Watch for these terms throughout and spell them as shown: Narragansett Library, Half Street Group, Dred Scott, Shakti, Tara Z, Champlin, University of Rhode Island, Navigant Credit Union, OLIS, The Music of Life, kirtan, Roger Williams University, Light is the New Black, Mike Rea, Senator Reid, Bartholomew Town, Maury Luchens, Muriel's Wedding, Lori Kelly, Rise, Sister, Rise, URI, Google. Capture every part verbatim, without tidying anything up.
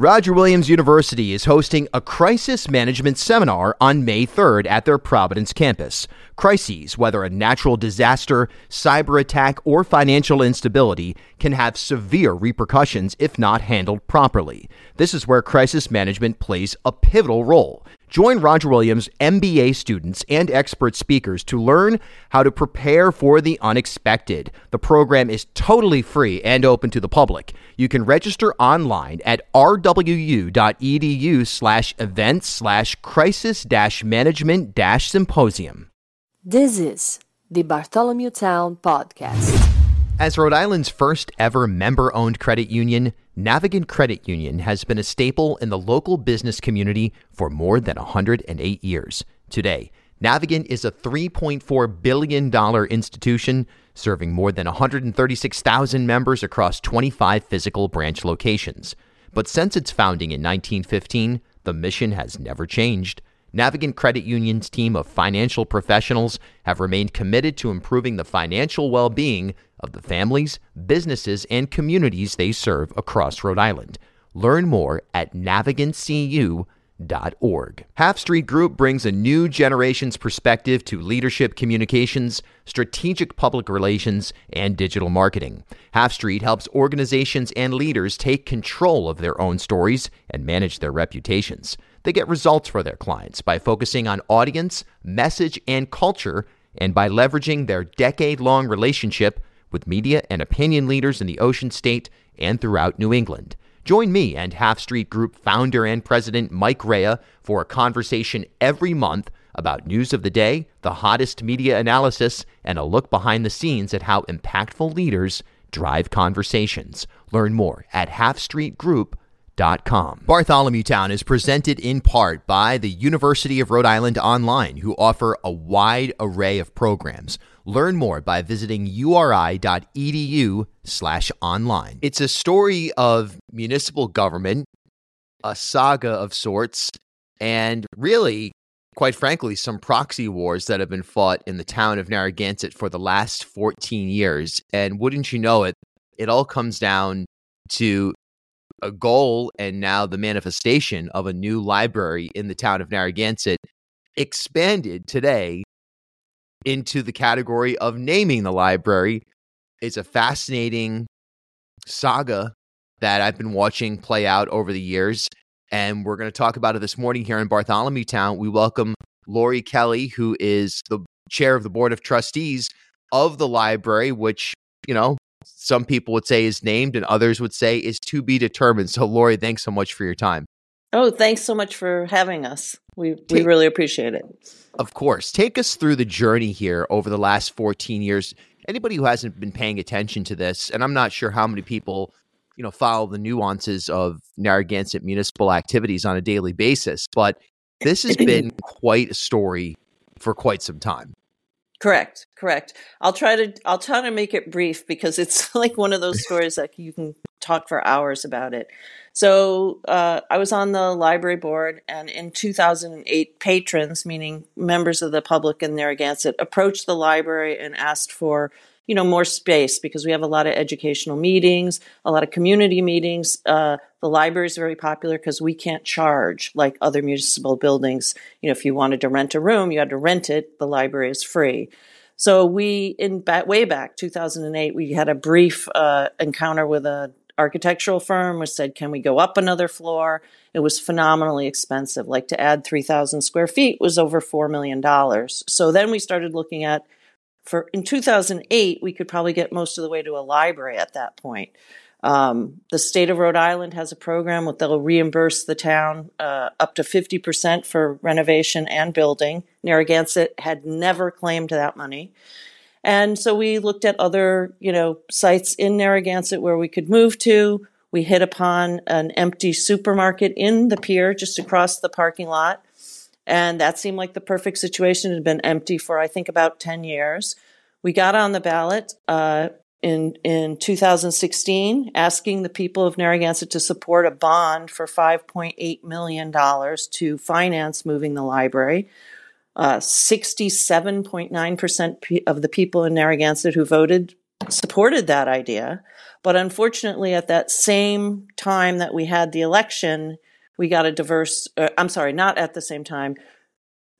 Roger Williams University is hosting a crisis management seminar on May third at their Providence campus. Crises, whether a natural disaster, cyber attack, or financial instability, can have severe repercussions if not handled properly. This is where crisis management plays a pivotal role. Join Roger Williams M B A students and expert speakers to learn how to prepare for the unexpected. The program is totally free and open to the public. You can register online at rwu.edu slash events slash crisis dash management dash symposium. This is the Bartholomew Town Podcast. As Rhode Island's first ever member-owned credit union, Navigant Credit Union has been a staple in the local business community for more than one hundred eight years. Today, Navigant is a three point four billion dollars institution serving more than one hundred thirty-six thousand members across twenty-five physical branch locations. But since its founding in nineteen fifteen, the mission has never changed. Navigant Credit Union's team of financial professionals have remained committed to improving the financial well-being of the families, businesses, and communities they serve across Rhode Island. Learn more at navigant c u dot org. Half Street Group brings a new generation's perspective to leadership communications, strategic public relations, and digital marketing. Half Street helps organizations and leaders take control of their own stories and manage their reputations. They get results for their clients by focusing on audience, message, and culture, and by leveraging their decade-long relationship with media and opinion leaders in the Ocean State and throughout New England. Join me and Half Street Group founder and president Mike Rea for a conversation every month about news of the day, the hottest media analysis, and a look behind the scenes at how impactful leaders drive conversations. Learn more at half street group dot com. Bartholomew Town is presented in part by the University of Rhode Island Online, who offer a wide array of programs. Learn more by visiting uri.edu slash online. It's a story of municipal government, a saga of sorts, and really, quite frankly, some proxy wars that have been fought in the town of Narragansett for the last fourteen years. And wouldn't you know it, it all comes down to a goal and now the manifestation of a new library in the town of Narragansett, expanded today into the category of naming the library. It's a fascinating saga that I've been watching play out over the years, and we're going to talk about it this morning here in Bartholomew Town. We welcome Lori Kelly, who is the chair of the Board of Trustees of the library, which, you know, some people would say is named and others would say is to be determined. So, Lori, thanks so much for your time. Oh, thanks so much for having us. We Take, we really appreciate it. Of course. Take us through the journey here over the last fourteen years. Anybody who hasn't been paying attention to this, and I'm not sure how many people, you know, follow the nuances of Narragansett municipal activities on a daily basis, but this has been quite a story for quite some time. Correct. Correct. I'll try to, I'll try to make it brief because it's like one of those stories that you can talk for hours about it. So, uh, I was on the library board, and in two thousand eight, patrons, meaning members of the public in Narragansett, approached the library and asked for, you know, more space because we have a lot of educational meetings, a lot of community meetings. Uh, the library is very popular because we can't charge like other municipal buildings. You know, if you wanted to rent a room, you had to rent it. The library is free. So we, in back, way back two thousand eight, we had a brief uh, encounter with an architectural firm which said, can we go up another floor? It was phenomenally expensive. Like to add three thousand square feet was over four million dollars. So then we started looking at, for in two thousand eight, we could probably get most of the way to a library at that point. Um, the state of Rhode Island has a program where they'll reimburse the town uh, up to fifty percent for renovation and building. Narragansett had never claimed that money. And so we looked at other, you know, sites in Narragansett where we could move to. We hit upon an empty supermarket in the pier just across the parking lot. And that seemed like the perfect situation. It had been empty for, I think, about ten years. We got on the ballot uh, in in two thousand sixteen, asking the people of Narragansett to support a bond for five point eight million dollars to finance moving the library. Uh, sixty-seven point nine percent of the people in Narragansett who voted supported that idea. But unfortunately, at that same time that we had the election, we got a diverse, uh, I'm sorry, not at the same time.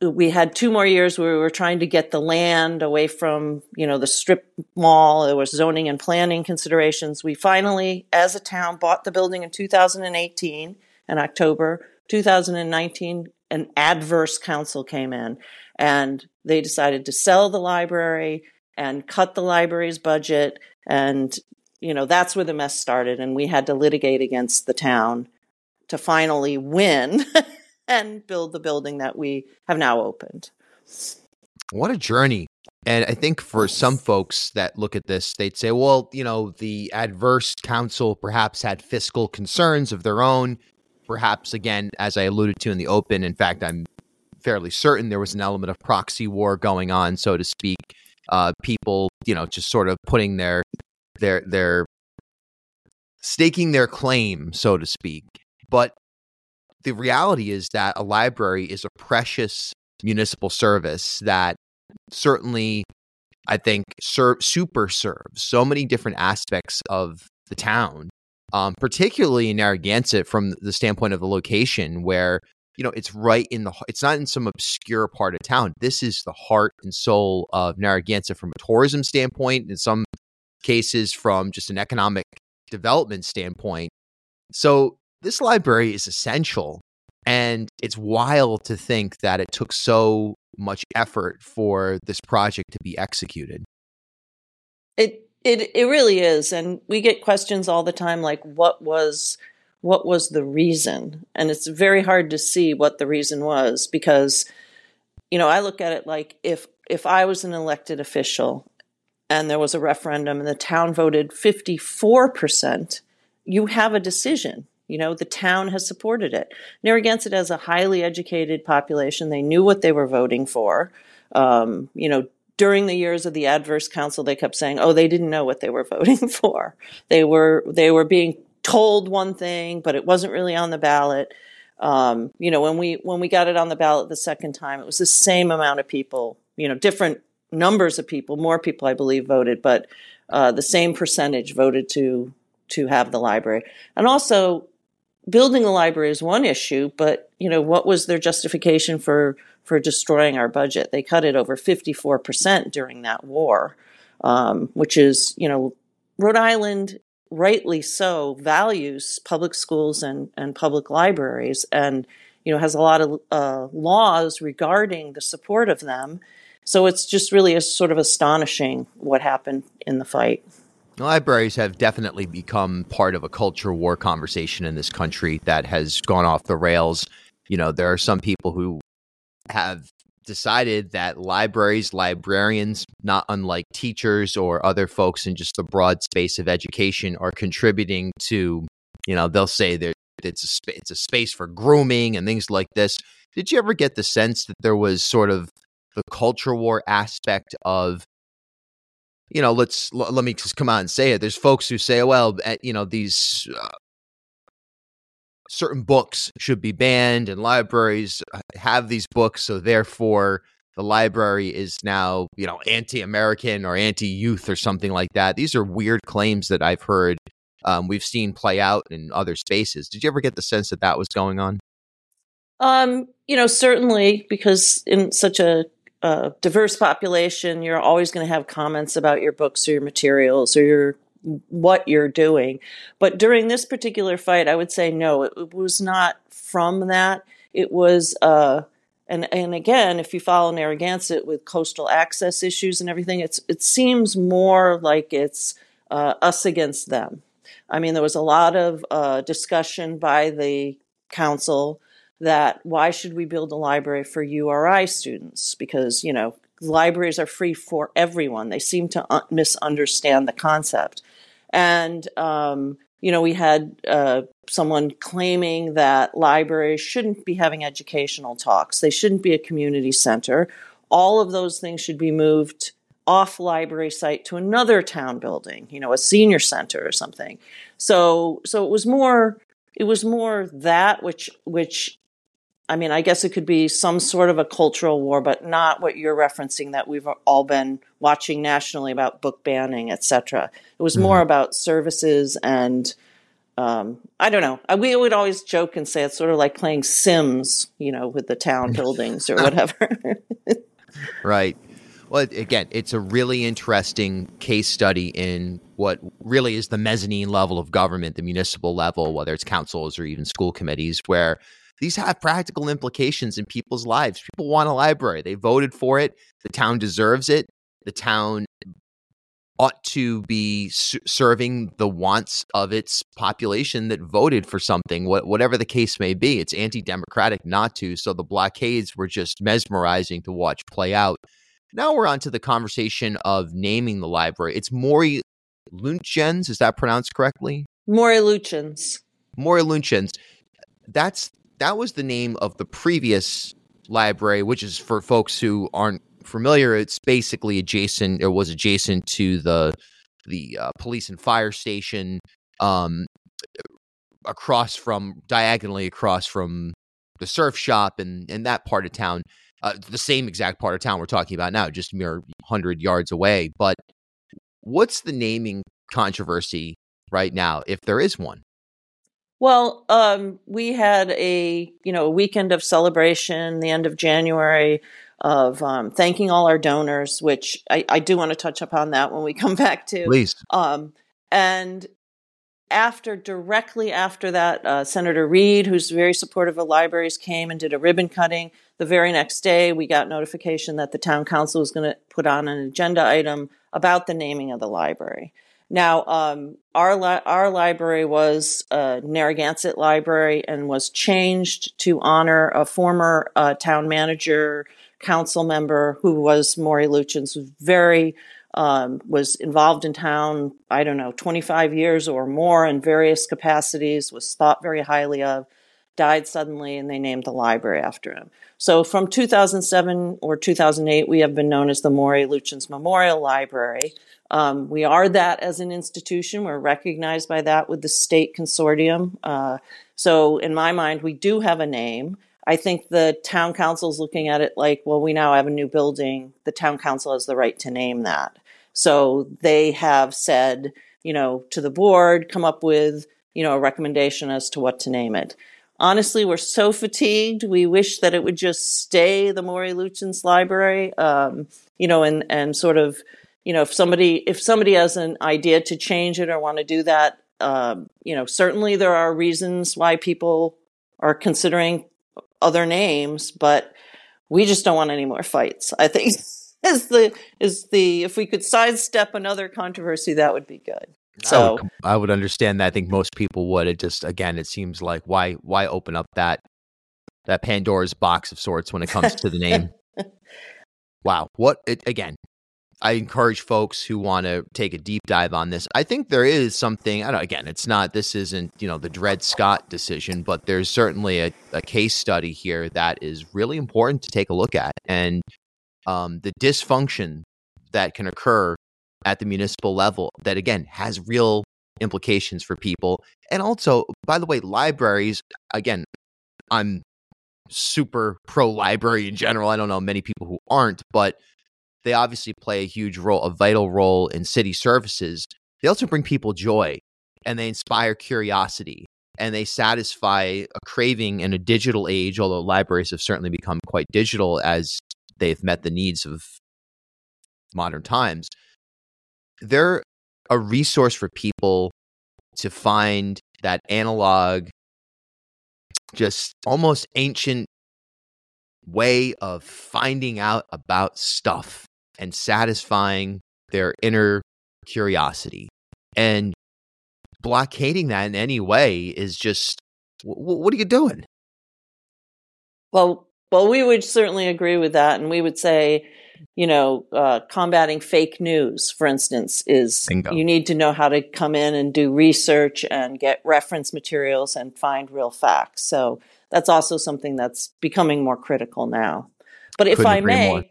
We had two more years where we were trying to get the land away from, you know, the strip mall. There was zoning and planning considerations. We finally, as a town, bought the building in two thousand eighteen, in October. two thousand nineteen, an adverse council came in, and they decided to sell the library and cut the library's budget. And, you know, that's where the mess started. And we had to litigate against the town to finally win and build the building that we have now opened. What a journey. And I think for some folks that look at this, they'd say, well, you know, the adverse council perhaps had fiscal concerns of their own. Perhaps, again, as I alluded to in the open, in fact, I'm fairly certain there was an element of proxy war going on, so to speak. Uh, people, you know, just sort of putting their, their, their, staking their claim, so to speak. But the reality is that a library is a precious municipal service that certainly, I think, ser- super serves so many different aspects of the town, um, particularly in Narragansett from the standpoint of the location where, you know, it's right in the, it's not in some obscure part of town. This is the heart and soul of Narragansett from a tourism standpoint, in some cases from just an economic development standpoint. So this library is essential, and it's wild to think that it took so much effort for this project to be executed. It it it really is, and we get questions all the time like, what was what was the reason? And it's very hard to see what the reason was, because, you know, I look at it like, if if I was an elected official and there was a referendum and the town voted fifty-four percent, you have a decision. You know, the town has supported it. Narragansett has a highly educated population. They knew what they were voting for. Um, you know, during the years of the adverse council, they kept saying, oh, they didn't know what they were voting for. They were they were being told one thing, but it wasn't really on the ballot. Um, you know, when we when we got it on the ballot the second time, it was the same amount of people, you know, different numbers of people, more people, I believe, voted, but uh, the same percentage voted to to have the library. And also, building a library is one issue, but, you know, what was their justification for, for destroying our budget? They cut it over fifty-four percent during that war, um, which is, you know, Rhode Island, rightly so, values public schools and, and public libraries, and, you know, has a lot of uh, laws regarding the support of them. So it's just really a sort of astonishing what happened in the fight. Libraries have definitely become part of a culture war conversation in this country that has gone off the rails. You know, there are some people who have decided that libraries, librarians, not unlike teachers or other folks in just the broad space of education, are contributing to, you know, they'll say that it's a, sp- it's a space for grooming and things like this. Did you ever get the sense that there was sort of the culture war aspect of, you know, let's l- let me just come out and say it. There's folks who say, well, at, you know, these uh, certain books should be banned and libraries have these books, so therefore the library is now, you know, anti-American or anti-youth or something like that. These are weird claims that I've heard um, we've seen play out in other spaces. Did you ever get the sense that that was going on? Um, you know, certainly, because in such a A uh, diverse population, you're always going to have comments about your books or your materials or your what you're doing. But during this particular fight, I would say no, it, it was not from that. It was, uh, and and again, if you follow Narragansett with coastal access issues and everything, it's it seems more like it's uh, us against them. I mean, there was a lot of uh, discussion by the council that why should we build a library for U R I students? Because, you know, libraries are free for everyone. They seem to un- misunderstand the concept. And, um, you know, we had uh, someone claiming that libraries shouldn't be having educational talks. They shouldn't be a community center. All of those things should be moved off library site to another town building, you know, a senior center or something. So, so it was more, it was more that which, which, I mean, I guess it could be some sort of a cultural war, but not what you're referencing that we've all been watching nationally about book banning, et cetera. It was mm-hmm. more about services and um, I don't know. We would always joke and say it's sort of like playing Sims, you know, with the town buildings or whatever. Right. Well, again, it's a really interesting case study in what really is the mezzanine level of government, the municipal level, whether it's councils or even school committees, where these have practical implications in people's lives. People want a library. They voted for it. The town deserves it. The town ought to be su- serving the wants of its population that voted for something, wh- whatever the case may be. It's anti-democratic not to. So the blockades were just mesmerizing to watch play out. Now we're on to the conversation of naming the library. It's Maury Luchens. Is that pronounced correctly? Maury Luchens. Maury Luchens. That's That was the name of the previous library, which is, for folks who aren't familiar, it's basically adjacent, or was adjacent to the the uh, police and fire station, um, across from, diagonally across from the surf shop and, and that part of town, uh, the same exact part of town we're talking about now, just a mere hundred yards away. But what's the naming controversy right now, if there is one? Well, um, we had a, you know, a weekend of celebration, the end of January, of um, thanking all our donors, which I, I do want to touch upon that when we come back to. Please. Um, and after, directly after that, uh, Senator Reid, who's very supportive of libraries, came and did a ribbon cutting. The very next day, we got notification that the town council was going to put on an agenda item about the naming of the library. Now, um, our li- our library was uh, Narragansett Library and was changed to honor a former uh, town manager, council member who was Maury Luchens, who very um, was involved in town, I don't know, twenty-five years or more in various capacities, was thought very highly of, died suddenly, and they named the library after him. So from two thousand seven or two thousand eight, we have been known as the Maury Luchens Memorial Library. Um, we are that as an institution. We're recognized by that with the state consortium. Uh, so in my mind, we do have a name. I think the town council is looking at it like, well, we now have a new building. The town council has the right to name that. So they have said, you know, to the board, come up with, you know, a recommendation as to what to name it. Honestly, we're so fatigued. We wish that it would just stay the Maury Luchens Library, um, you know, and, and sort of, you know, if somebody if somebody has an idea to change it or want to do that, um, you know, certainly there are reasons why people are considering other names, but we just don't want any more fights. I think is the is the if we could sidestep another controversy, that would be good. So I would, I would understand that. I think most people would. It just, again, it seems like why why open up that that Pandora's box of sorts when it comes to the name? Wow, what it, again? I encourage folks who want to take a deep dive on this. I think there is something, I don't, again, it's not, this isn't, you know, the Dred Scott decision, but there's certainly a, a case study here that is really important to take a look at. And um, the dysfunction that can occur at the municipal level that, again, has real implications for people. And also, by the way, libraries, again, I'm super pro-library in general. I don't know many people who aren't, but they obviously play a huge role, a vital role in city services. They also bring people joy, and they inspire curiosity, and they satisfy a craving in a digital age, although libraries have certainly become quite digital as they've met the needs of modern times. They're a resource for people to find that analog, just almost ancient way of finding out about stuff and satisfying their inner curiosity, and blockading that in any way is just, w- what are you doing? Well, well, we would certainly agree with that. And we would say, you know, uh, combating fake news, for instance, is Bingo. You need to know how to come in and do research and get reference materials and find real facts. So that's also something that's becoming more critical now. But if Couldn't I may, more.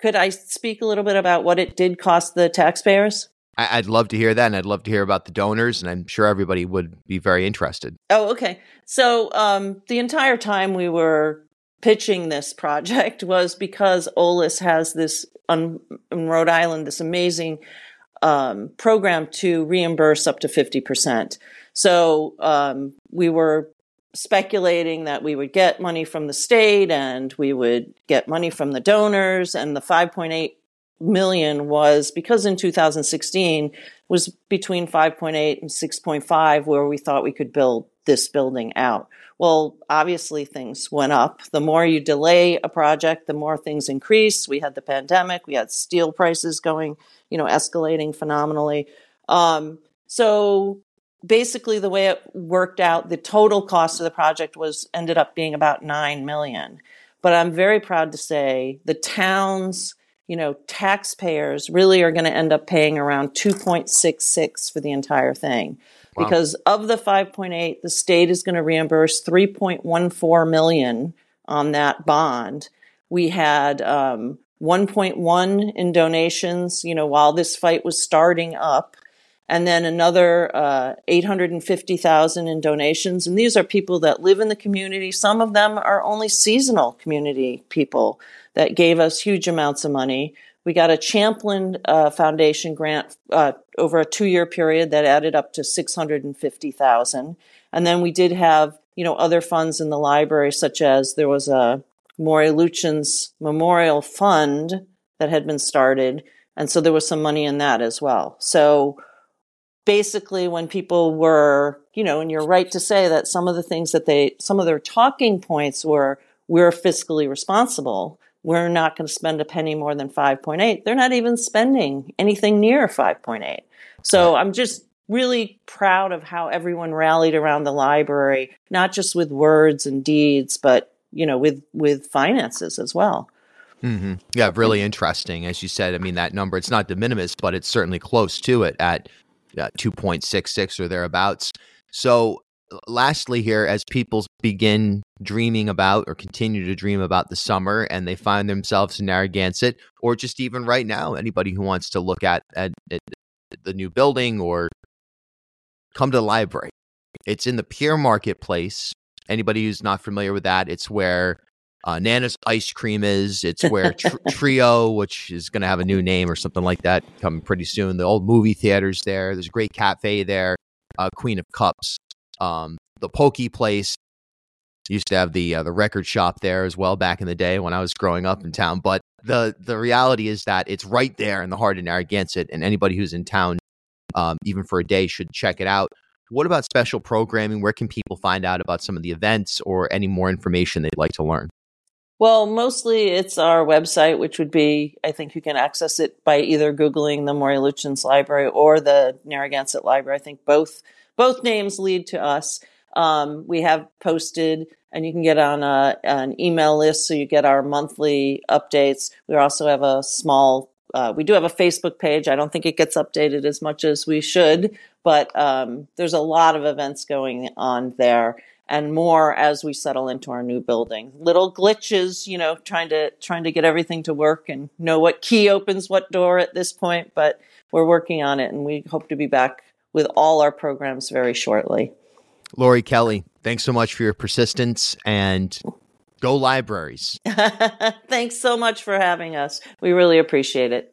Could I speak a little bit about what it did cost the taxpayers? I- I'd love to hear that, and I'd love to hear about the donors, and I'm sure everybody would be very interested. Oh, okay. So um, the entire time we were pitching this project was because O L I S has this, on in Rhode Island, this amazing um, program to reimburse up to fifty percent. So um, we were speculating that we would get money from the state and we would get money from the donors, and the five point eight million was because in two thousand sixteen was between five point eight and six point five where we thought we could build this building out. Well, obviously things went up. The more you delay a project, the more things increase. We had the pandemic, we had steel prices going, you know, escalating phenomenally. Um, so basically the way it worked out, the total cost of the project was ended up being about nine million. But I'm very proud to say the town's, you know, taxpayers really are going to end up paying around two point six six for the entire thing. Wow. Because of the five point eight, the state is going to reimburse three point one four million on that bond. We had um, one point one in donations, you know, while this fight was starting up, and then another uh, eight hundred fifty thousand in donations. And these are people that live in the community. Some of them are only seasonal community people that gave us huge amounts of money. We got a Champlin uh, Foundation grant uh, over a two-year period that added up to six hundred fifty thousand dollars. And then we did have, you know, other funds in the library, such as there was a Maury Luchens Memorial Fund that had been started, and so there was some money in that as well. So basically, when people were, you know, and you're right to say that some of the things that they, some of their talking points were, we're fiscally responsible. We're not going to spend a penny more than five point eight. They're not even spending anything near five point eight. So I'm just really proud of how everyone rallied around the library, not just with words and deeds, but, you know, with, with finances as well. Mm-hmm. Yeah, really interesting. As you said, I mean, that number, it's not de minimis, but it's certainly close to it at uh, two point six six or thereabouts. So lastly here, as people begin dreaming about or continue to dream about the summer and they find themselves in Narragansett, or just even right now, anybody who wants to look at, at, at the new building or come to the library, it's in the Pier Marketplace. Anybody who's not familiar with that, it's where uh, Nana's Ice Cream is. It's where tr- Trio, which is going to have a new name or something like that coming pretty soon. The old movie theater's there. There's a great cafe there, uh, Queen of Cups. Um, the Pokey Place used to have the uh, the record shop there as well back in the day when I was growing up in town. But the the reality is that it's right there in the heart of Narragansett, and anybody who's in town, um, even for a day, should check it out. What about special programming? Where can people find out about some of the events or any more information they'd like to learn? Well, mostly it's our website, which would be, I think you can access it by either Googling the Maury Luchens Library or the Narragansett Library. I think both Both names lead to us. Um, we have posted, and you can get on a, an email list so you get our monthly updates. We also have a small, uh, we do have a Facebook page. I don't think it gets updated as much as we should, but um, there's a lot of events going on there and more as we settle into our new building. Little glitches, you know, trying to trying to get everything to work and know what key opens what door at this point, but we're working on it, and we hope to be back with all our programs very shortly. Lori Kelly, thanks so much for your persistence, and go libraries. Thanks so much for having us. We really appreciate it.